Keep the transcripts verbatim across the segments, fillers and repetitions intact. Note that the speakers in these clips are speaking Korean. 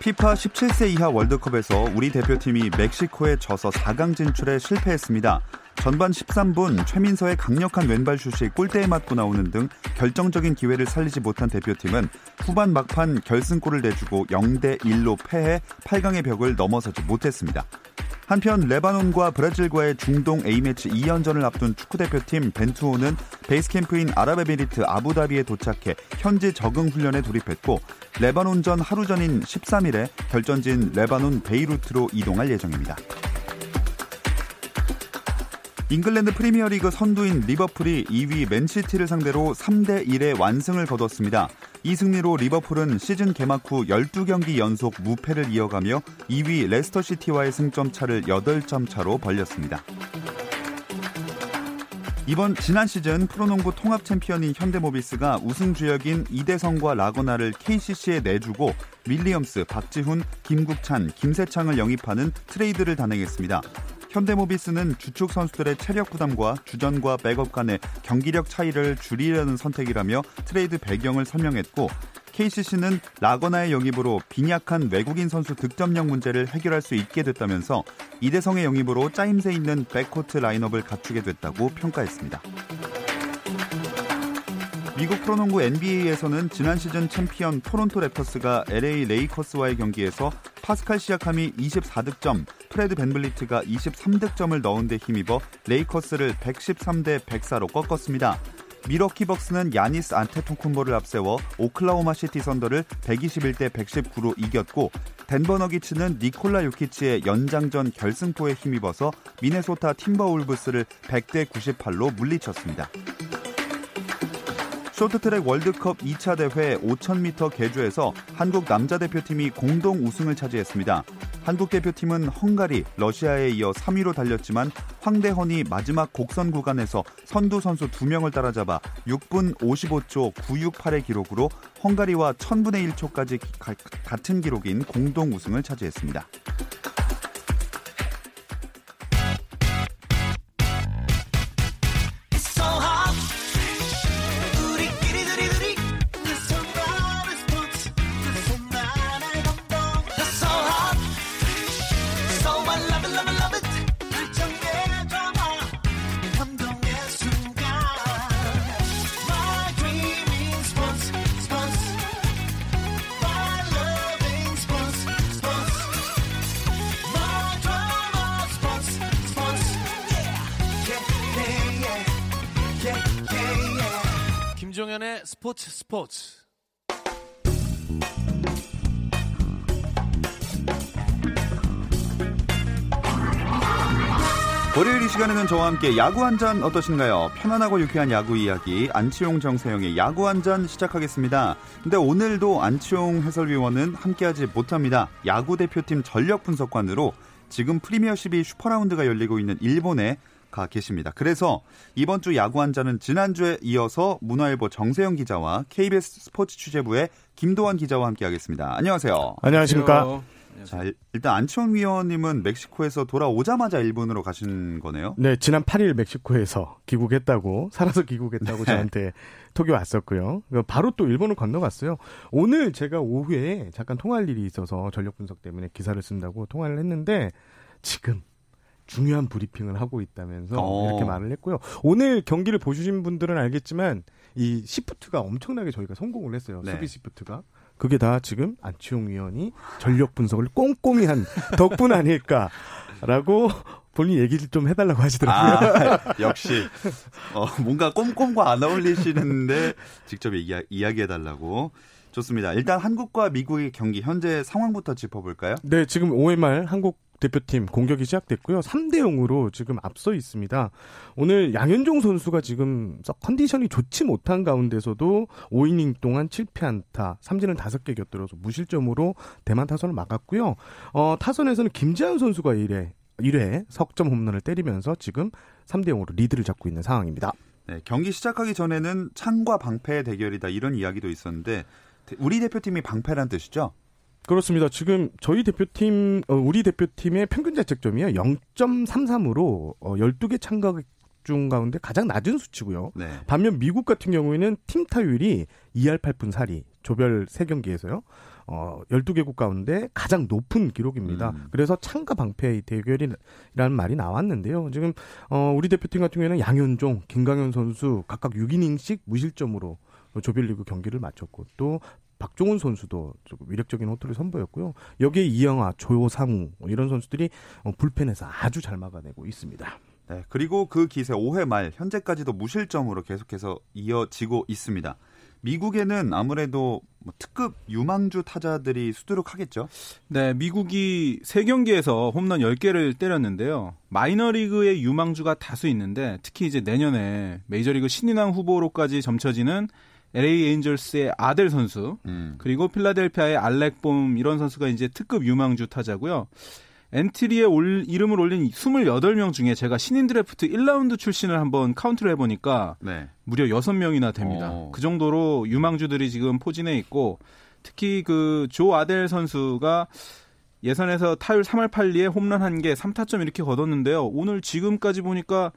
피파 십칠 세 이하 월드컵에서 우리 대표팀이 멕시코에 져서 사 강 진출에 실패했습니다. 전반 십삼 분 최민서의 강력한 왼발 슛이 골대에 맞고 나오는 등 결정적인 기회를 살리지 못한 대표팀은 후반 막판 결승골을 내주고 영 대 일로 패해 팔 강의 벽을 넘어서지 못했습니다. 한편 레바논과 브라질과의 중동 A매치 이 연전을 앞둔 축구대표팀 벤투호는 베이스캠프인 아랍에미리트 아부다비에 도착해 현지 적응 훈련에 돌입했고 레바논전 하루 전인 십삼 일에 결전지인 레바논 베이루트로 이동할 예정입니다. 잉글랜드 프리미어리그 선두인 리버풀이 이 위 맨시티를 상대로 삼 대 일의 완승을 거뒀습니다. 이 승리로 리버풀은 시즌 개막 후 열두 경기 연속 무패를 이어가며 이 위 레스터시티와의 승점 차를 여덟 점 차로 벌렸습니다. 이번 지난 시즌 프로농구 통합 챔피언인 현대모비스가 우승 주역인 이대성과 라거나를 케이씨씨에 내주고 윌리엄스, 박지훈, 김국찬, 김세창을 영입하는 트레이드를 단행했습니다. 현대모비스는 주축 선수들의 체력 부담과 주전과 백업 간의 경기력 차이를 줄이려는 선택이라며 트레이드 배경을 설명했고 케이씨씨는 라거나의 영입으로 빈약한 외국인 선수 득점력 문제를 해결할 수 있게 됐다면서 이대성의 영입으로 짜임새 있는 백코트 라인업을 갖추게 됐다고 평가했습니다. 미국 프로농구 엔비에이에서는 지난 시즌 챔피언 토론토 랩터스가 엘에이 레이커스와의 경기에서 파스칼 시야카미 이십사 득점, 프레드 벤블리트가 이십삼 득점을 넣은 데 힘입어 레이커스를 백십삼 대 백사로 꺾었습니다. 밀워키 벅스는 야니스 안테토쿤보를 앞세워 오클라호마 시티 선더를 백이십일 대 백십구로 이겼고 덴버 너기츠는 니콜라 요키치의 연장전 결승포에 힘입어서 미네소타 팀버울브스를 백 대 구십팔로 물리쳤습니다. 쇼트트랙 월드컵 이 차 대회 오천 미터 계주에서 한국 남자 대표팀이 공동 우승을 차지했습니다. 한국 대표팀은 헝가리, 러시아에 이어 삼 위로 달렸지만 황대헌이 마지막 곡선 구간에서 선두 선수 두 명을 따라잡아 육 분 오십오 초 구백육십팔의 기록으로 헝가리와 천분의 일 초까지 가, 같은 기록인 공동 우승을 차지했습니다. 스포츠 스포츠 월요일 이 시간에는 저와 함께 야구 한잔 어떠신가요? 편안하고 유쾌한 야구 이야기 안치홍 정세영의 야구 한잔 시작하겠습니다. 근데 오늘도 안치홍 해설위원은 함께하지 못합니다. 야구 대표팀 전력 분석관으로 지금 프리미어십이 슈퍼라운드가 열리고 있는 일본에 가 계십니다. 그래서 이번 주 야구 한잔은 지난주에 이어서 문화일보 정세영 기자와 케이비에스 스포츠 취재부의 김도환 기자와 함께하겠습니다. 안녕하세요. 안녕하십니까. 자, 일단 안치홍 위원님은 멕시코에서 돌아오자마자 일본으로 가신 거네요. 네, 지난 팔 일 멕시코에서 귀국했다고 살아서 귀국했다고 저한테 톡이 왔었고요. 바로 또 일본을 건너갔어요. 오늘 제가 오후에 잠깐 통화할 일이 있어서 전력 분석 때문에 기사를 쓴다고 통화를 했는데 지금 중요한 브리핑을 하고 있다면서 어. 이렇게 말을 했고요. 오늘 경기를 보신 분들은 알겠지만 이 시프트가 엄청나게 저희가 성공을 했어요. 네. 수비 시프트가. 그게 다 지금 안치홍 위원이 전력 분석을 꼼꼼히 한 덕분 아닐까라고 본인 얘기를 좀 해달라고 하시더라고요. 아, 역시 어, 뭔가 꼼꼼과 안 어울리시는데 직접 이야, 이야기해달라고. 좋습니다. 일단 한국과 미국의 경기 현재 상황부터 짚어볼까요? 네, 지금 오 회 말 한국 대표팀 공격이 시작됐고요. 삼 대 영으로 지금 앞서 있습니다. 오늘 양현종 선수가 지금 컨디션이 좋지 못한 가운데서도 오 이닝 동안 칠 패 안타, 삼진을 다섯 개 곁들여서 무실점으로 대만 타선을 막았고요. 어, 타선에서는 김재현 선수가 일 회, 일 회 석점 홈런을 때리면서 지금 삼 대 영으로 리드를 잡고 있는 상황입니다. 네, 경기 시작하기 전에는 창과 방패의 대결이다 이런 이야기도 있었는데 우리 대표팀이 방패란 뜻이죠? 그렇습니다. 지금 저희 대표팀, 우리 대표팀의 평균 자책점이요 영 점 삼삼으로 열두 개 창각 중 가운데 가장 낮은 수치고요. 네. 반면 미국 같은 경우에는 팀 타율이 이 할 팔 푼 사 리, 조별 세 경기에서요. 어, 열두 개국 가운데 가장 높은 기록입니다. 음. 그래서 창과 방패의 대결이라는 말이 나왔는데요. 지금 어, 우리 대표팀 같은 경우에는 양현종, 김강현 선수 각각 육 이닝씩 무실점으로 조별리그 경기를 마쳤고 또 박종훈 선수도 조금 위력적인 호투를 선보였고요. 여기에 이영하, 조상우 이런 선수들이 불펜에서 아주 잘 막아내고 있습니다. 네, 그리고 그 기세 오 회 말 현재까지도 무실점으로 계속해서 이어지고 있습니다. 미국에는 아무래도 뭐 특급 유망주 타자들이 수두룩하겠죠? 네, 미국이 세 경기에서 홈런 열 개를 때렸는데요. 마이너리그의 유망주가 다수 있는데 특히 이제 내년에 메이저리그 신인왕 후보로까지 점쳐지는 엘에이 애인절스의 아델 선수, 음. 그리고 필라델피아의 알렉 봄 이런 선수가 이제 특급 유망주 타자고요. 엔트리에 올, 이름을 올린 스물여덟 명 중에 제가 신인 드래프트 일 라운드 출신을 한번 카운트를 해보니까 네. 무려 여섯 명이나 됩니다. 오. 그 정도로 유망주들이 지금 포진해 있고 특히 그 조 아델 선수가 예선에서 타율 삼 할 팔 리에 홈런 한 개, 삼 타점 이렇게 거뒀는데요. 오늘 지금까지 보니까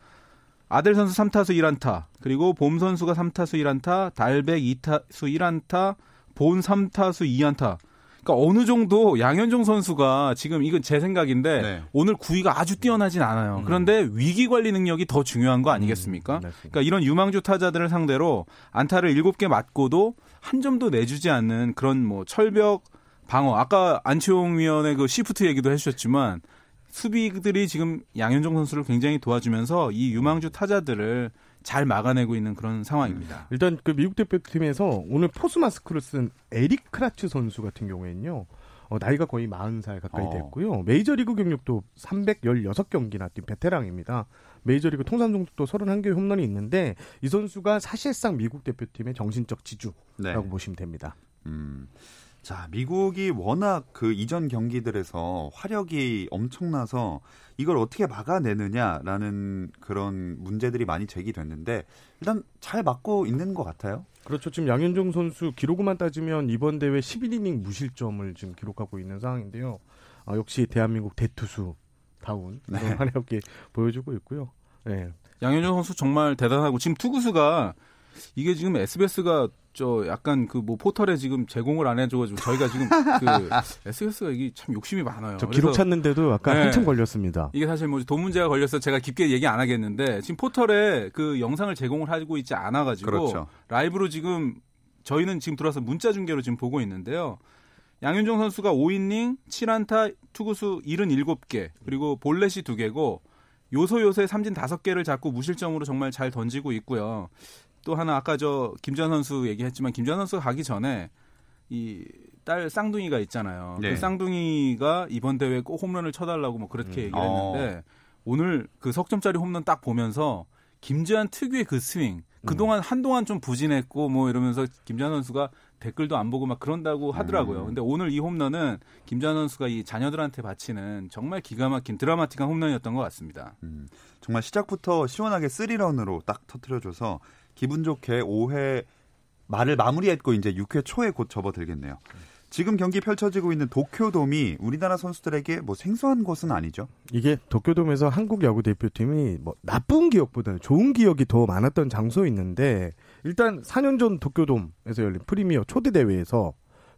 아델 선수 삼 타수 일 안타, 그리고 봄 선수가 삼 타수 일 안타, 달백 이 타수 일 안타, 본 삼 타수 이 안타. 그러니까 어느 정도 양현종 선수가 지금 이건 제 생각인데 네. 오늘 구위가 아주 뛰어나진 않아요. 음. 그런데 위기 관리 능력이 더 중요한 거 아니겠습니까? 음. 그러니까 이런 유망주 타자들을 상대로 안타를 일곱 개 맞고도 한 점도 내주지 않는 그런 뭐 철벽 방어. 아까 안치홍 위원의 그 시프트 얘기도 해주셨지만 수비들이 지금 양현종 선수를 굉장히 도와주면서 이 유망주 타자들을 잘 막아내고 있는 그런 상황입니다. 일단 그 미국 대표팀에서 오늘 포수 마스크를 쓴 에릭 크라츠 선수 같은 경우에는요. 어, 나이가 거의 마흔 살 가까이 어. 됐고요. 메이저리그 경력도 삼백십육 경기나 뛴 베테랑입니다. 메이저리그 통산 종득도 서른한 개의 홈런이 있는데 이 선수가 사실상 미국 대표팀의 정신적 지주라고 네. 보시면 됩니다. 음. 자, 미국이 워낙 그 이전 경기들에서 화력이 엄청나서 이걸 어떻게 막아내느냐라는 그런 문제들이 많이 제기됐는데 일단 잘 막고 있는 것 같아요. 그렇죠. 지금 양현종 선수 기록만 따지면 이번 대회 십일 이닝 무실점을 지금 기록하고 있는 상황인데요. 아, 역시 대한민국 대투수 다운 네. 화력이 보여주고 있고요. 네. 양현종 선수 정말 대단하고 지금 투구수가 이게 지금 에스비에스가 저 약간 그 뭐 포털에 지금 제공을 안 해줘가지고 저희가 지금 그 에스비에스가 이게 참 욕심이 많아요. 저 기록 찾는데도 약간 네. 한참 걸렸습니다. 이게 사실 뭐 돈 문제가 걸려서 제가 깊게 얘기 안 하겠는데 지금 포털에 그 영상을 제공을 하고 있지 않아가지고 그렇죠. 라이브로 지금 저희는 지금 들어와서 문자 중계로 지금 보고 있는데요. 양현종 선수가 오 이닝 칠 안타 투구수 칠십칠 개 그리고 볼넷이 두 개고 요소요소에 삼진 다섯 개를 잡고 무실점으로 정말 잘 던지고 있고요. 또 하나 아까 저 김재현 선수 얘기했지만 김재현 선수가 가기 전에 이 딸 쌍둥이가 있잖아요. 네. 그 쌍둥이가 이번 대회 꼭 홈런을 쳐달라고 뭐 그렇게 음. 얘기를 했는데 어. 오늘 그 석점짜리 홈런 딱 보면서 김재현 특유의 그 스윙 그동안 음. 한동안 좀 부진했고 뭐 이러면서 김재현 선수가 댓글도 안 보고 막 그런다고 하더라고요. 음. 근데 오늘 이 홈런은 김재현 선수가 이 자녀들한테 바치는 정말 기가 막힌 드라마틱한 홈런이었던 것 같습니다. 음. 정말 시작부터 시원하게 쓰리런으로 딱 터뜨려줘서 기분 좋게 오 회 말을 마무리했고 이제 육 회 초에 곧 접어들겠네요. 지금 경기 펼쳐지고 있는 도쿄돔이 우리나라 선수들에게 뭐 생소한 것은 아니죠? 이게 도쿄돔에서 한국 야구 대표팀이 뭐 나쁜 기억보다는 좋은 기억이 더 많았던 장소였는데 일단 사 년 전 도쿄돔에서 열린 프리미어 초대 대회에서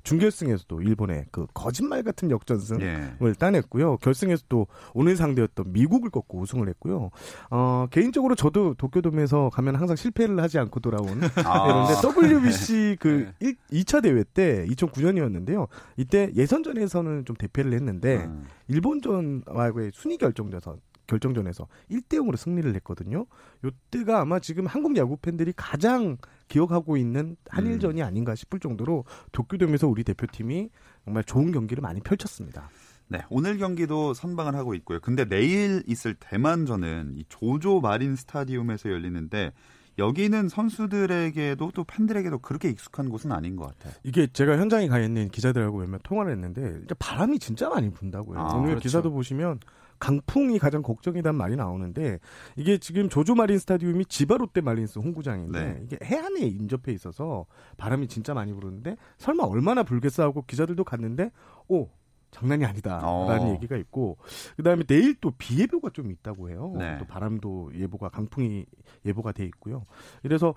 준결승에서도 일본의 그 거짓말 같은 역전승을 예. 따냈고요. 결승에서도 오늘 상대였던 미국을 꺾고 우승을 했고요. 어, 개인적으로 저도 도쿄돔에서 가면 항상 실패를 하지 않고 돌아온 아. 그런데 더블유비씨 그 네. 이 차 대회 때 이천구 년이었는데요. 이때 예선전에서는 좀 대패를 했는데 음. 일본전과의 순위 결정전에서 결정전에서 일 대 영으로 승리를 했거든요. 이때가 아마 지금 한국 야구 팬들이 가장 기억하고 있는 한일전이 음. 아닌가 싶을 정도로 도쿄돔에서 우리 대표팀이 정말 좋은 경기를 많이 펼쳤습니다. 네, 오늘 경기도 선방을 하고 있고요. 근데 내일 있을 대만전은 이 조조 마린 스타디움에서 열리는데 여기는 선수들에게도 또 팬들에게도 그렇게 익숙한 곳은 아닌 것 같아요. 이게 제가 현장에 가 있는 기자들하고 몇몇 통화를 했는데 바람이 진짜 많이 분다고요. 아, 오늘 그렇죠. 기사도 보시면 강풍이 가장 걱정이란 말이 나오는데 이게 지금 조조 마린 스타디움이 지바 롯데마린스 홈구장인데 네. 이게 해안에 인접해 있어서 바람이 진짜 많이 부르는데 설마 얼마나 불겠어 하고 기자들도 갔는데 오 장난이 아니다라는 어. 얘기가 있고 그다음에 내일 또 비 예보가 좀 있다고 해요. 네. 또 바람도 예보가 강풍이 예보가 돼 있고요. 이래서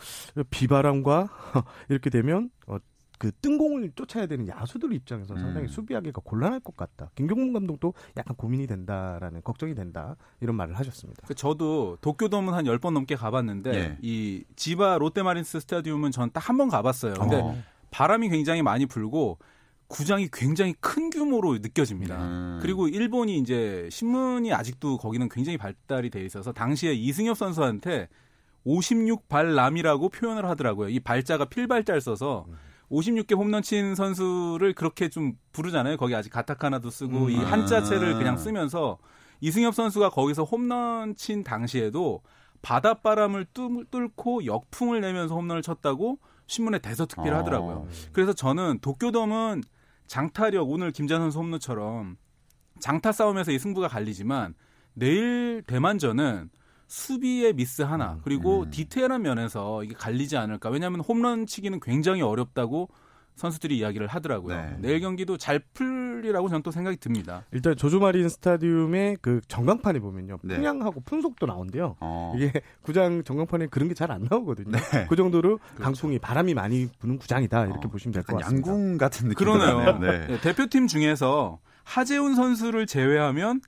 비바람과 이렇게 되면 어, 그 뜬공을 쫓아야 되는 야수들 입장에서 음. 상당히 수비하기가 곤란할 것 같다. 김경문 감독도 약간 고민이 된다라는 걱정이 된다 이런 말을 하셨습니다. 저도 도쿄돔은 한 열 번 넘게 가봤는데 예. 이 지바 롯데마린스 스타디움은 전 딱 한 번 가봤어요. 근데 어. 바람이 굉장히 많이 불고. 구장이 굉장히 큰 규모로 느껴집니다. 음. 그리고 일본이 이제 신문이 아직도 거기는 굉장히 발달이 돼 있어서 당시에 이승엽 선수한테 오십육 발람이라고 표현을 하더라고요. 이 발자가 필발자를 써서 오십육 개 홈런 친 선수를 그렇게 좀 부르잖아요. 거기 아직 가타카나도 쓰고 음. 이 한자체를 그냥 쓰면서 이승엽 선수가 거기서 홈런 친 당시에도 바닷바람을 뚫고 역풍을 내면서 홈런을 쳤다고 신문에 대서특필을 하더라고요. 그래서 저는 도쿄돔은 장타력, 오늘 김재현 선수 홈런처럼 장타 싸움에서 이 승부가 갈리지만 내일 대만전은 수비의 미스 하나 그리고 음. 디테일한 면에서 이게 갈리지 않을까. 왜냐하면 홈런 치기는 굉장히 어렵다고 선수들이 이야기를 하더라고요. 네. 내일 경기도 잘 풀리라고 저는 또 생각이 듭니다. 일단 조조마린 스타디움의 그 전광판에 보면요. 네. 풍향하고 풍속도 나온대요. 어. 이게 구장 전광판에 그런 게 잘 안 나오거든요. 네. 그 정도로 그렇죠. 강풍이 바람이 많이 부는 구장이다. 이렇게 어. 보시면 될 것 같습니다. 양궁 같은 느낌. 그러네요. 네. 네. 대표팀 중에서 하재훈 선수를 제외하면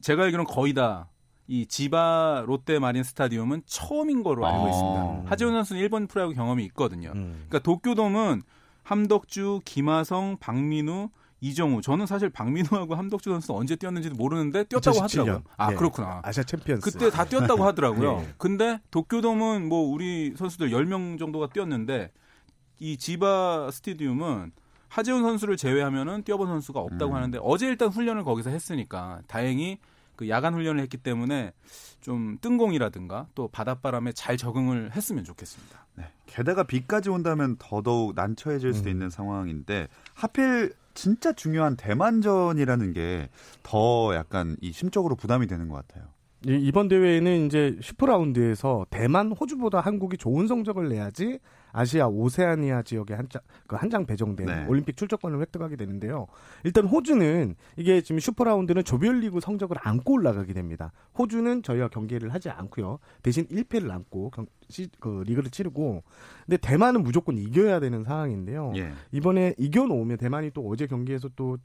제가 알기로는 거의 다 이 지바 롯데마린 스타디움은 처음인 거로 알고 어. 있습니다. 하재훈 선수는 일본 프로야구 경험이 있거든요. 음. 그러니까 도쿄돔은 함덕주, 김하성, 박민우, 이정우. 저는 사실 박민우하고 함덕주 선수 언제 뛰었는지도 모르는데 뛰었다고 이천십칠 년. 하더라고요. 아 네. 그렇구나. 아시아 챔피언스. 그때 다 뛰었다고 하더라고요. 네. 근데 도쿄돔은 뭐 우리 선수들 열 명 정도가 뛰었는데 이 지바 스타디움은 하재훈 선수를 제외하면은 뛰어본 선수가 없다고 음. 하는데 어제 일단 훈련을 거기서 했으니까 다행히 그 야간 훈련을 했기 때문에 좀 뜬공이라든가 또 바닷바람에 잘 적응을 했으면 좋겠습니다. 네. 게다가 비까지 온다면 더더욱 난처해질 수도 음. 있는 상황인데 하필 진짜 중요한 대만전이라는 게 더 약간 이 심적으로 부담이 되는 것 같아요. 이번 대회에는 이제 십 라운드에서 대만, 호주보다 한국이 좋은 성적을 내야지 아시아 오세아니아 지역에 한 장, 그 한 장 배정된 네. 올림픽 출전권을 획득하게 되는데요. 일단 호주는 이게 지금 슈퍼라운드는 조별리그 성적을 안고 올라가게 됩니다. 호주는 저희와 경기를 하지 않고요. 대신 일 패를 안고 경, 시, 그 리그를 치르고 근데 대만은 무조건 이겨야 되는 상황인데요. 예. 이번에 이겨놓으면 대만이 또 어제 경기에서 또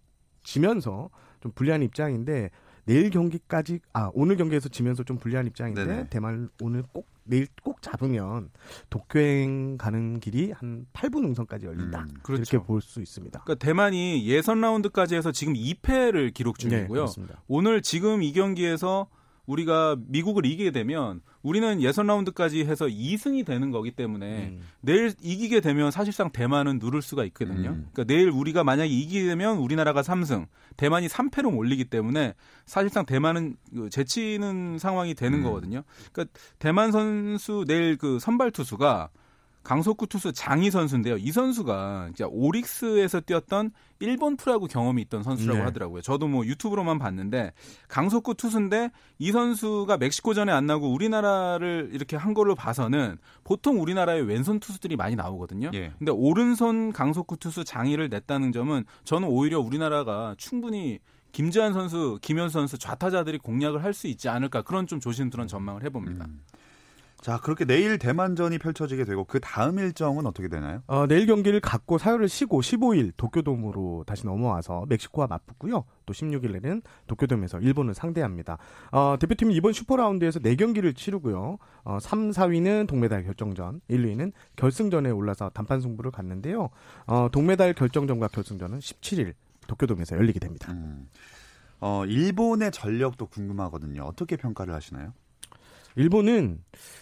지면서 좀 불리한 입장인데 내일 경기까지 아 오늘 경기에서 지면서 좀 불리한 입장인데 네네. 대만 오늘 꼭 내일 꼭 잡으면 도쿄행 가는 길이 한 팔 분 응선까지 열린다. 음, 그렇죠. 이렇게 볼 수 있습니다. 그러니까 대만이 예선 라운드까지 해서 지금 이 패를 기록 중이고요. 네, 오늘 지금 이 경기에서 우리가 미국을 이기게 되면 우리는 예선 라운드까지 해서 이 승이 되는 거기 때문에 음. 내일 이기게 되면 사실상 대만은 누를 수가 있거든요. 음. 그러니까 내일 우리가 만약에 이기게 되면 우리나라가 삼 승, 대만이 삼 패로 몰리기 때문에 사실상 대만은 제치는 상황이 되는 음. 거거든요. 그러니까 대만 선수 내일 그 선발 투수가 강속구 투수 장희 선수인데요. 이 선수가 이제 오릭스에서 뛰었던 일본 프로야구 경험이 있던 선수라고 네. 하더라고요. 저도 뭐 유튜브로만 봤는데 강속구 투수인데 이 선수가 멕시코전에 안 나오고 우리나라를 이렇게 한 걸로 봐서는 보통 우리나라의 왼손 투수들이 많이 나오거든요. 예. 근데 오른손 강속구 투수 장희를 냈다는 점은 저는 오히려 우리나라가 충분히 김재현 선수, 김현수 선수 좌타자들이 공략을 할 수 있지 않을까 그런 좀 조심스러운 전망을 해봅니다. 음. 자, 그렇게 내일 대만전이 펼쳐지게 되고 그 다음 일정은 어떻게 되나요? 어, 내일 경기를 갖고 사흘을 쉬고 십오 일 도쿄돔으로 다시 넘어와서 멕시코와 맞붙고요. 또 십육 일에는 도쿄돔에서 일본을 상대합니다. 어, 대표팀이 이번 슈퍼라운드에서 네 경기를 치르고요. 어, 삼, 사위는 동메달 결정전, 일 위는 결승전에 올라서 단판 승부를 갔는데요. 어, 동메달 결정전과 결승전은 십칠 일 도쿄돔에서 열리게 됩니다. 음. 어, 일본의 전력도 궁금하거든요. 어떻게 평가를 하시나요? 일본은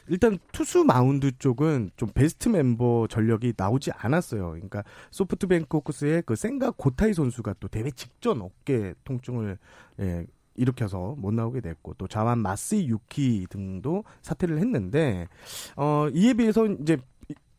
일단 투수 마운드 쪽은 좀 베스트 멤버 전력이 나오지 않았어요. 그러니까 소프트뱅크 호크스의 그 센가 고타이 선수가 또 대회 직전 어깨 통증을 예, 일으켜서 못 나오게 됐고 또 자완 마쓰이 유키 등도 사퇴를 했는데 어, 이에 비해서 이제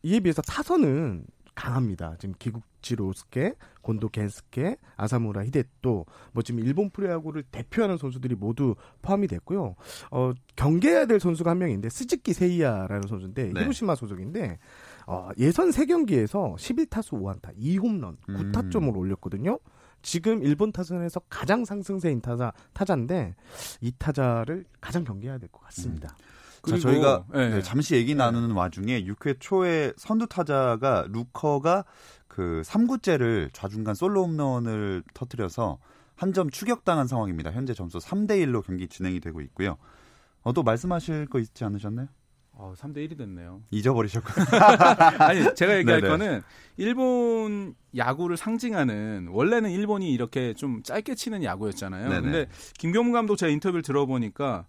이에 비해서 타선은 강합니다. 지금 기국 지로스케, 곤도 겐스케, 아사무라 히데토, 뭐 지금 일본 프로야구를 대표하는 선수들이 모두 포함이 됐고요. 어, 경계해야 될 선수가 한 명인데 스즈키 세이야라는 선수인데 네. 히로시마 소속인데 어, 예선 세 경기에서 십일 타수 오 안타, 이 홈런, 구 타점을 음. 올렸거든요. 지금 일본 타선에서 가장 상승세인 타자, 타자인데 이 타자를 가장 경계해야 될 것 같습니다. 음. 자, 저희가 네. 네, 잠시 얘기 나누는 네. 와중에 육 회 초에 선두 타자가 루커가 그 삼 구째를 좌중간 솔로 홈런을 터뜨려서 한 점 추격당한 상황입니다. 현재 점수 삼 대 일로 경기 진행이 되고 있고요. 어, 또 말씀하실 거 있지 않으셨나요? 어, 삼 대 일이 됐네요. 잊어버리셨군요. 아니, 제가 얘기할 네네. 거는 일본 야구를 상징하는 원래는 일본이 이렇게 좀 짧게 치는 야구였잖아요. 네네. 근데 김경문 감독 제 인터뷰를 들어보니까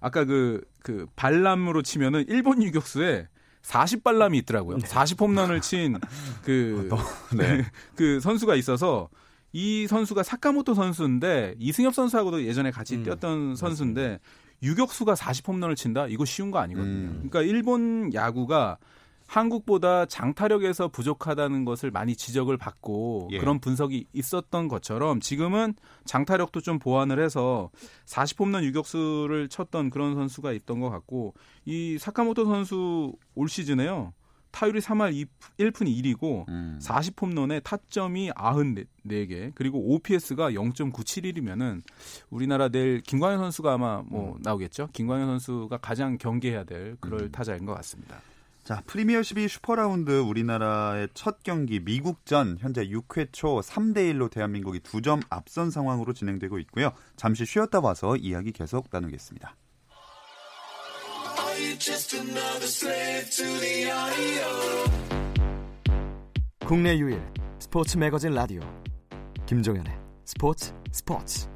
아까 그, 그 발람으로 치면은 일본 유격수에 사십 발람이 있더라고요. 네. 사십 홈런을 친 그, 네. 그 선수가 있어서 이 선수가 사카모토 선수인데 이승엽 선수하고도 예전에 같이 음. 뛰었던 선수인데 유격수가 사십 홈런을 친다? 이거 쉬운 거 아니거든요. 음. 그러니까 일본 야구가 한국보다 장타력에서 부족하다는 것을 많이 지적을 받고 예. 그런 분석이 있었던 것처럼 지금은 장타력도 좀 보완을 해서 사십 홈런 유격수를 쳤던 그런 선수가 있던 것 같고 이 사카모토 선수 올 시즌에요. 타율이 삼 할 일 푼 일 리고 음. 사십 홈런에 타점이 구십사 개 그리고 오피에스가 영 점 구칠일이면은 우리나라 내일 김광현 선수가 아마 뭐 나오겠죠. 김광현 선수가 가장 경계해야 될 그럴 음. 타자인 것 같습니다. 자, 프리미어 십이 슈퍼라운드 우리나라의 첫 경기 미국전 현재 육 회 초 삼 대 일로 대한민국이 두 점 앞선 상황으로 진행되고 있고요. 잠시 쉬었다 와서 이야기 계속 나누겠습니다. 국내 유일 스포츠 매거진 라디오 김종현의 스포츠 스포츠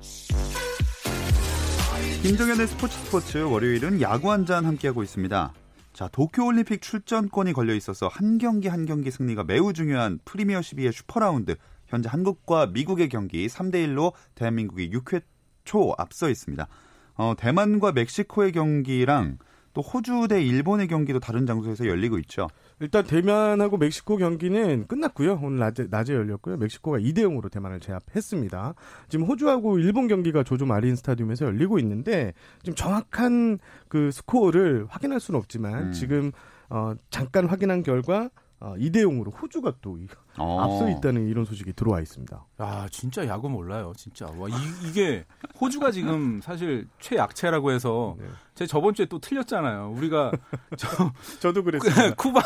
김종현의 스포츠 스포츠 월요일은 야구 한잔 함께하고 있습니다. 자, 도쿄올림픽 출전권이 걸려 있어서 한 경기 한 경기 승리가 매우 중요한 프리미어 십이의 슈퍼라운드. 현재 한국과 미국의 경기 삼 대 일로 대한민국이 육 회 초 앞서 있습니다. 어, 대만과 멕시코의 경기랑 또 호주 대 일본의 경기도 다른 장소에서 열리고 있죠. 일단 대만하고 멕시코 경기는 끝났고요. 오늘 낮에, 낮에 열렸고요. 멕시코가 이 대 영으로 대만을 제압했습니다. 지금 호주하고 일본 경기가 조조 마린 스타디움에서 열리고 있는데 지금 정확한 그 스코어를 확인할 수는 없지만 음. 지금 어, 잠깐 확인한 결과 어, 이 대 영으로 호주가 또 어. 앞서 있다는 이런 소식이 들어와 있습니다. 아, 진짜 야구 몰라요. 진짜. 와, 이, 이게 호주가 지금 사실 최약체라고 해서 네. 제가 저번 주에 또 틀렸잖아요. 우리가 저, 저도 그랬어요. 쿠바,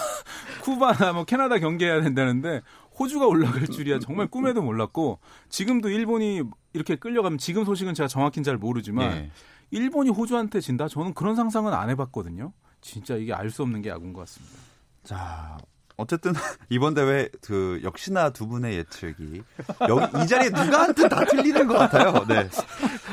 쿠바나 뭐 캐나다 경기해야 된다는데 호주가 올라갈 줄이야. 정말 꿈에도 몰랐고 지금도 일본이 이렇게 끌려가면 지금 소식은 제가 정확히는 잘 모르지만 네. 일본이 호주한테 진다? 저는 그런 상상은 안 해봤거든요. 진짜 이게 알 수 없는 게 야구인 것 같습니다. 자, 어쨌든 이번 대회 그 역시나 두 분의 예측이 여기 이 자리에 누가한테 다 틀리는 것 같아요. 네,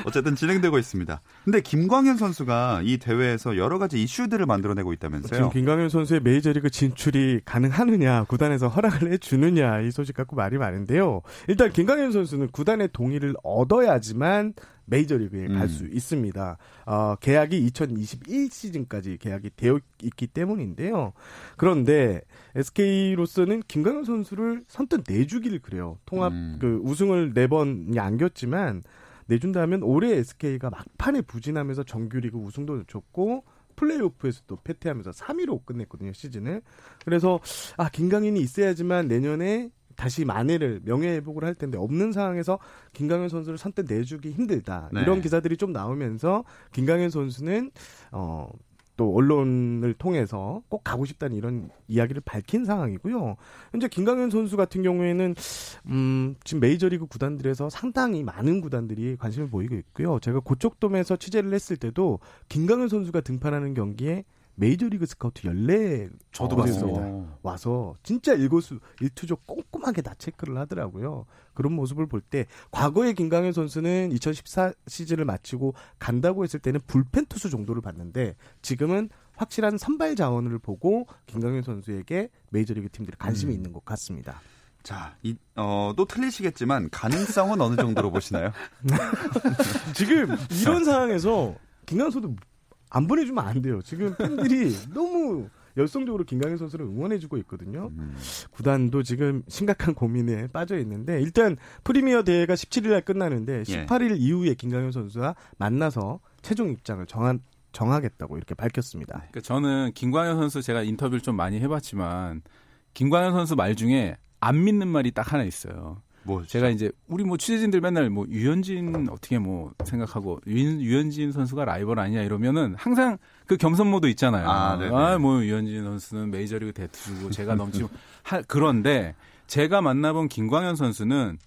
어쨌든 진행되고 있습니다. 근데 김광현 선수가 이 대회에서 여러 가지 이슈들을 만들어내고 있다면서요. 지금 김광현 선수의 메이저리그 진출이 가능하느냐, 구단에서 허락을 해주느냐 이 소식 갖고 말이 많은데요. 일단 김광현 선수는 구단의 동의를 얻어야지만 메이저리그에 음. 갈 수 있습니다. 어, 계약이 이천이십일 시즌까지 계약이 되어 있기 때문인데요. 그런데 에스케이로서는 김강현 선수를 선뜻 내주길 그래요. 통합 음. 그 우승을 네 번이 안겼지만 내준다 하면 올해 에스케이가 막판에 부진하면서 정규리그 우승도 놓쳤고 플레이오프에서 또 패퇴하면서 삼 위로 끝냈거든요, 시즌을. 그래서 아, 김강현이 있어야지만 내년에 다시 만회를 명예회복을 할 텐데 없는 상황에서 김강현 선수를 선뜻 내주기 힘들다. 네. 이런 기사들이 좀 나오면서 김강현 선수는 어, 또 언론을 통해서 꼭 가고 싶다는 이런 이야기를 밝힌 상황이고요. 현재 김강현 선수 같은 경우에는 음, 지금 메이저리그 구단들에서 상당히 많은 구단들이 관심을 보이고 있고요. 제가 고척돔에서 취재를 했을 때도 김강현 선수가 등판하는 경기에 메이저리그 스카우트 열네 저도 봤습니다. 와서 진짜 일거수 일투족 꼼꼼하게 다 체크를 하더라고요. 그런 모습을 볼 때 과거의 김강현 선수는 이천십사 시즌을 마치고 간다고 했을 때는 불펜 투수 정도를 봤는데 지금은 확실한 선발 자원을 보고 김강현 선수에게 메이저리그 팀들이 관심이 음. 있는 것 같습니다. 자, 이, 어, 또 틀리시겠지만 가능성은 어느 정도로 보시나요? 지금 이런 상황에서 김강현 선수 안 보내주면 안 돼요. 지금 팬들이 너무 열성적으로 김강현 선수를 응원해주고 있거든요. 음. 구단도 지금 심각한 고민에 빠져 있는데 일단 프리미어 대회가 십칠일날 끝나는데 십팔일 예. 이후에 김강현 선수와 만나서 최종 입장을 정한 정하겠다고 이렇게 밝혔습니다. 그러니까 저는 김광현 선수 제가 인터뷰를 좀 많이 해봤지만 김광현 선수 말 중에 안 믿는 말이 딱 하나 있어요. 뭐 제가 이제 우리 뭐 취재진들 맨날 뭐 유현진 어떻게 뭐 생각하고 유, 유현진 선수가 라이벌 아니냐 이러면은 항상 그 겸손 모드 있잖아요. 아, 아, 뭐 유현진 선수는 메이저리그 대투수고 제가 넘치고 하, 그런데 제가 만나본 김광현 선수는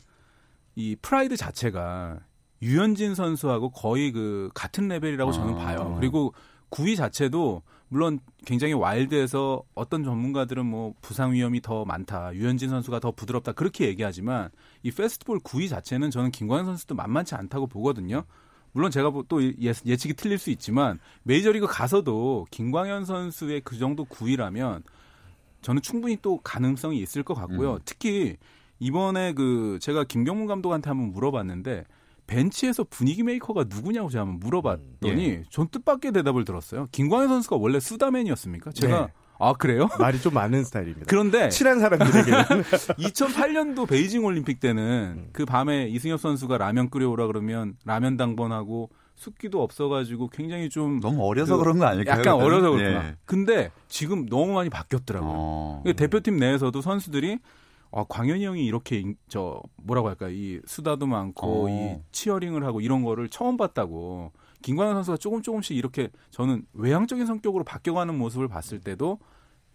이 프라이드 자체가 유현진 선수하고 거의 그 같은 레벨이라고 저는 봐요. 그리고 구위 자체도 물론 굉장히 와일드해서 어떤 전문가들은 뭐 부상 위험이 더 많다, 유현진 선수가 더 부드럽다 그렇게 얘기하지만 이 패스트볼 구위 자체는 저는 김광현 선수도 만만치 않다고 보거든요. 물론 제가 또 예측이 틀릴 수 있지만 메이저리그 가서도 김광현 선수의 그 정도 구위라면 저는 충분히 또 가능성이 있을 것 같고요. 음. 특히 이번에 그 제가 김경문 감독한테 한번 물어봤는데 벤치에서 분위기 메이커가 누구냐고 제가 한번 물어봤더니 예. 전 뜻밖의 대답을 들었어요. 김광현 선수가 원래 수다맨이었습니까? 제가 네. 아 그래요? 말이 좀 많은 스타일입니다. 그런데 친한 사람들에게는 이천팔년도 베이징 올림픽 때는 그 밤에 이승엽 선수가 라면 끓여오라 그러면 라면 당번하고 숙기도 없어가지고 굉장히 좀 너무 어려서 그, 그런 거 아닐까요? 약간 그러면? 어려서 그렇구나. 예. 근데 지금 너무 많이 바뀌었더라고요. 어... 대표팀 내에서도 선수들이 아, 광현이 형이 이렇게 저 뭐라고 할까 이 수다도 많고 오. 이 치어링을 하고 이런 거를 처음 봤다고 김광현 선수가 조금 조금씩 이렇게 저는 외향적인 성격으로 바뀌어가는 모습을 봤을 때도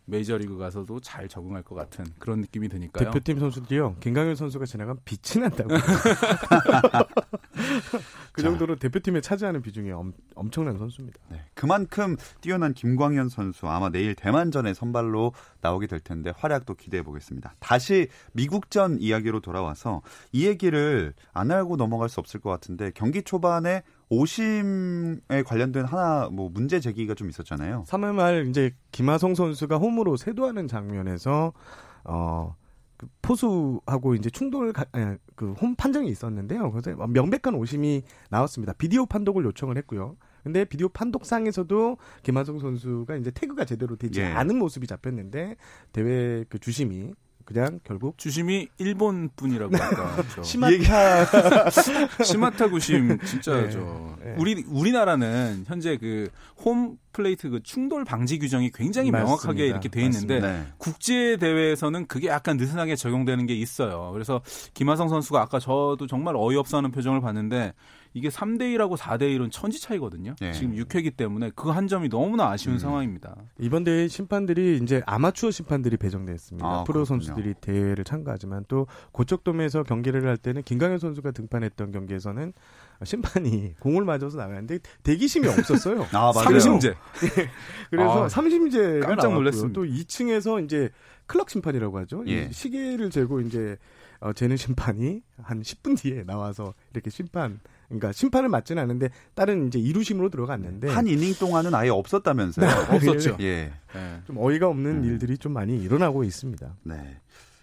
메이저리그 가서도 잘 적응할 것 같은 그런 느낌이 드니까요. 대표팀 선수들이요. 김강현 선수가 지나가면 빛이 난다고. 그 정도로 자. 대표팀에 차지하는 비중이 엄, 엄청난 선수입니다. 네, 그만큼 뛰어난 김광현 선수 아마 내일 대만전에 선발로 나오게 될 텐데 활약도 기대해 보겠습니다. 다시 미국전 이야기로 돌아와서 이 얘기를 안 하고 넘어갈 수 없을 것 같은데 경기 초반에 오심에 관련된 하나 뭐 문제 제기가 좀 있었잖아요. 삼 회 말 이제 김하성 선수가 홈으로 세도하는 장면에서 어, 그 포수하고 이제 충돌 그 홈 판정이 있었는데요. 그래서 명백한 오심이 나왔습니다. 비디오 판독을 요청을 했고요. 근데 비디오 판독상에서도 김하성 선수가 이제 태그가 제대로 되지 예. 않은 모습이 잡혔는데 대회 그 주심이 그냥 결국 주심이 일본 분이라고 할까. 시마타 시마타 구심 진짜죠. 네, 네. 우리 우리나라는 현재 그 홈 플레이트 그 충돌 방지 규정이 굉장히 맞습니다. 명확하게 이렇게 돼 있는데 네. 국제 대회에서는 그게 약간 느슨하게 적용되는 게 있어요. 그래서 김하성 선수가 아까 저도 정말 어이없어하는 표정을 봤는데 이게 삼 대 일하고 사 대 일은 천지 차이거든요. 네. 지금 육 회이기 때문에 그 한 점이 너무나 아쉬운 음. 상황입니다. 이번 대회 심판들이 이제 아마추어 심판들이 배정됐습니다. 아, 프로 그렇군요. 선수들이 대회를 참가하지만 또 고척돔에서 경기를 할 때는 김강현 선수가 등판했던 경기에서는 심판이 공을 맞아서 나가는데 대기심이 없었어요. 아, 맞아요. 삼심제. 그래서 아, 삼심제가 깜짝 놀랐습니다. 또 이 층에서 이제 클럭 심판이라고 하죠. 예. 시계를 재고 이제 어, 재는 심판이 한 십 분 뒤에 나와서 이렇게 심판 그러니까 심판을 맞지는 않은데 다른 이제 이루심으로 들어갔는데 한 이닝 동안은 아예 없었다면서요? 네. 없었죠. 예, 네. 좀 어이가 없는 음. 일들이 좀 많이 일어나고 있습니다. 네.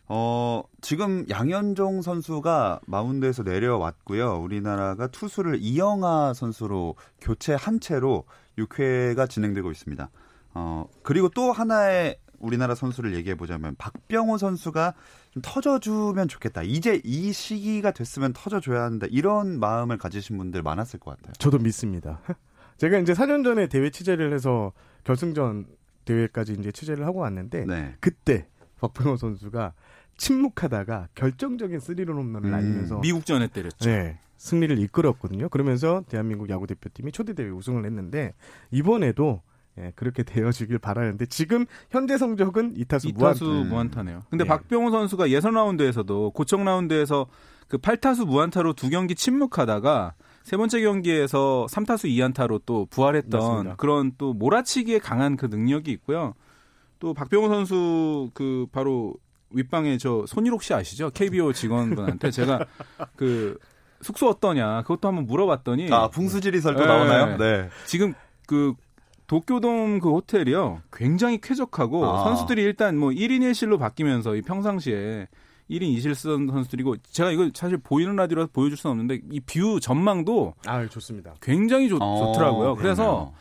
어 지금 양현종 선수가 마운드에서 내려왔고요. 우리나라가 투수를 이영하 선수로 교체한 채로 육 회가 진행되고 있습니다. 어 그리고 또 하나의 우리나라 선수를 얘기해보자면 박병호 선수가 좀 터져주면 좋겠다. 이제 이 시기가 됐으면 터져줘야 한다. 이런 마음을 가지신 분들 많았을 것 같아요. 저도 믿습니다. 제가 이제 사 년 전에 대회 취재를 해서 결승전 대회까지 이제 취재를 하고 왔는데 네. 그때 박병호 선수가 침묵하다가 결정적인 스리런 홈런을 날리면서 음, 미국전에 때렸죠. 네, 승리를 이끌었거든요. 그러면서 대한민국 야구대표팀이 초대대회 우승을 했는데 이번에도 예, 그렇게 되어주길 바라는데 지금 현재 성적은 이타수, 이타수 무한타. 무한타네요. 근데 예. 박병호 선수가 예선 라운드에서도 고척 라운드에서 그 팔 타수 무한타로 두 경기 침묵하다가 세 번째 경기에서 삼 타수 이 안타로 또 부활했던 맞습니다. 그런 또 몰아치기에 강한 그 능력이 있고요. 또 박병호 선수 그 바로 윗방에 저 손일옥 씨 아시죠? 케이비오 직원분한테 제가 그 숙소 어떠냐 그것도 한번 물어봤더니 아 풍수지리설도 네, 나오나요? 네. 지금 그 도쿄돔 그 호텔이요 굉장히 쾌적하고 아. 선수들이 일단 뭐 일 인 일 실로 바뀌면서 이 평상시에 일 인 이 실 쓰던 선수들이고 제가 이거 사실 보이는 라디오라서 보여줄 수는 없는데 이 뷰 전망도 아 좋습니다. 굉장히 좋, 어, 좋더라고요. 그래서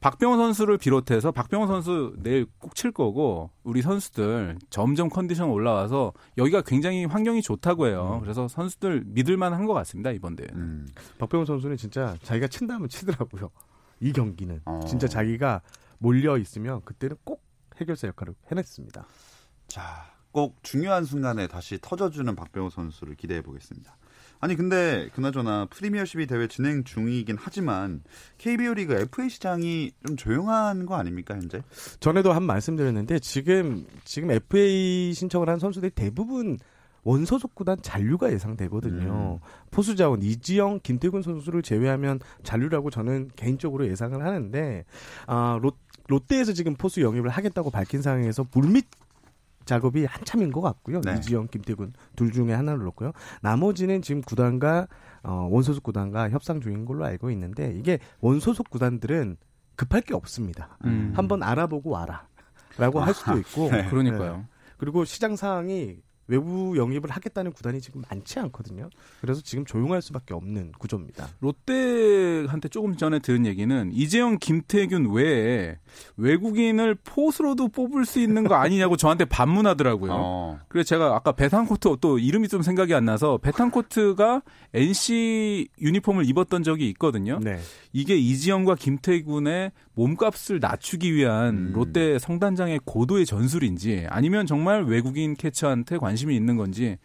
박병호 선수를 비롯해서 박병호 선수 내일 꼭 칠 거고 우리 선수들 점점 컨디션 올라와서 여기가 굉장히 환경이 좋다고 해요. 그래서 선수들 믿을만 한 것 같습니다. 이번 대회는. 음. 박병호 선수는 진짜 자기가 친다면 치더라고요. 이 경기는. 어. 진짜 자기가 몰려있으면 그때는 꼭 해결사 역할을 해냈습니다. 자, 꼭 중요한 순간에 다시 터져주는 박병호 선수를 기대해보겠습니다. 아니 근데 그나저나 프리미어십이 대회 진행 중이긴 하지만 케이비오 리그 에프에이 시장이 좀 조용한 거 아닙니까 현재? 전에도 한 말씀드렸는데 지금 지금 에프에이 신청을 한 선수들이 대부분 원소속 구단 잔류가 예상되거든요. 음. 포수자원 이지영, 김태근 선수를 제외하면 잔류라고 저는 개인적으로 예상을 하는데 아, 롯, 롯데에서 지금 포수 영입을 하겠다고 밝힌 상황에서 물밑 작업이 한참인 것 같고요. 네. 이지영, 김태군 둘 중에 하나를 놓고요. 나머지는 지금 구단과 어, 원소속 구단과 협상 중인 걸로 알고 있는데 이게 원소속 구단들은 급할 게 없습니다. 음. 한번 알아보고 와라라고 할 수도 있고. 네. 그러니까요. 네. 그리고 시장 상황이 외부 영입을 하겠다는 구단이 지금 많지 않거든요. 그래서 지금 조용할 수밖에 없는 구조입니다. 롯데한테 조금 전에 들은 얘기는 이재영, 김태균 외에 외국인을 포수로도 뽑을 수 있는 거 아니냐고 저한테 반문하더라고요. 어. 그래서 제가 아까 베탄코트 또 이름이 좀 생각이 안 나서 베탄코트가 엔씨 유니폼을 입었던 적이 있거든요. 네. 이게 이지영과 김태균의 몸값을 낮추기 위한 음. 롯데 성단장의 고도의 전술인지 아니면 정말 외국인 캐처한테 관심이 있는 건지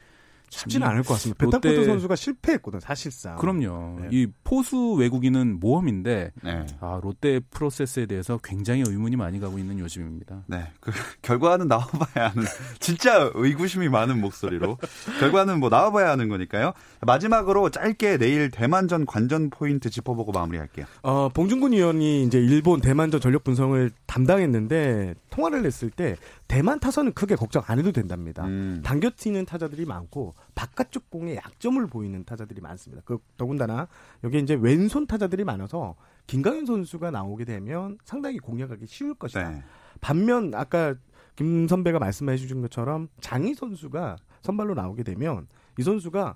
쉽지는 않을 것 같습니다. 롯데... 베탄코트 선수가 실패했거든 사실상. 그럼요. 네. 이 포수 외국인은 모험인데 네. 아, 롯데 프로세스에 대해서 굉장히 의문이 많이 가고 있는 요즘입니다. 네, 그, 결과는 나와봐야 하는 진짜 의구심이 많은 목소리로 결과는 뭐 나와봐야 하는 거니까요. 마지막으로 짧게 내일 대만전 관전 포인트 짚어보고 마무리할게요. 어, 봉준군 위원이 이제 일본 대만전 전력 분석을 담당했는데 통화를 했을 때 대만 타선은 크게 걱정 안 해도 된답니다. 음. 당겨튀는 타자들이 많고 바깥쪽 공에 약점을 보이는 타자들이 많습니다. 그 더군다나 여기 이제 왼손 타자들이 많아서 김강현 선수가 나오게 되면 상당히 공략하기 쉬울 것이다. 네. 반면 아까 김 선배가 말씀해 주신 것처럼 장희 선수가 선발로 나오게 되면 이 선수가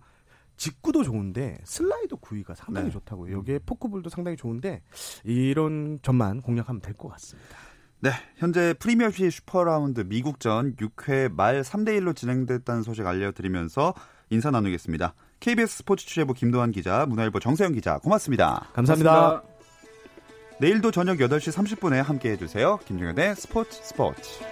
직구도 좋은데 슬라이더 구위가 상당히 네. 좋다고요. 여기에 포크볼도 상당히 좋은데 이런 점만 공략하면 될 것 같습니다. 네, 현재 프리미어십 슈퍼라운드 미국전 육 회 말 삼 대 일로 진행됐다는 소식 알려드리면서 인사 나누겠습니다. 케이비에스 스포츠 취재부 김도환 기자, 문화일보 정세영 기자 고맙습니다. 감사합니다. 고맙습니다. 내일도 저녁 여덟 시 삼십 분에 함께해 주세요. 김종현의 스포츠 스포츠.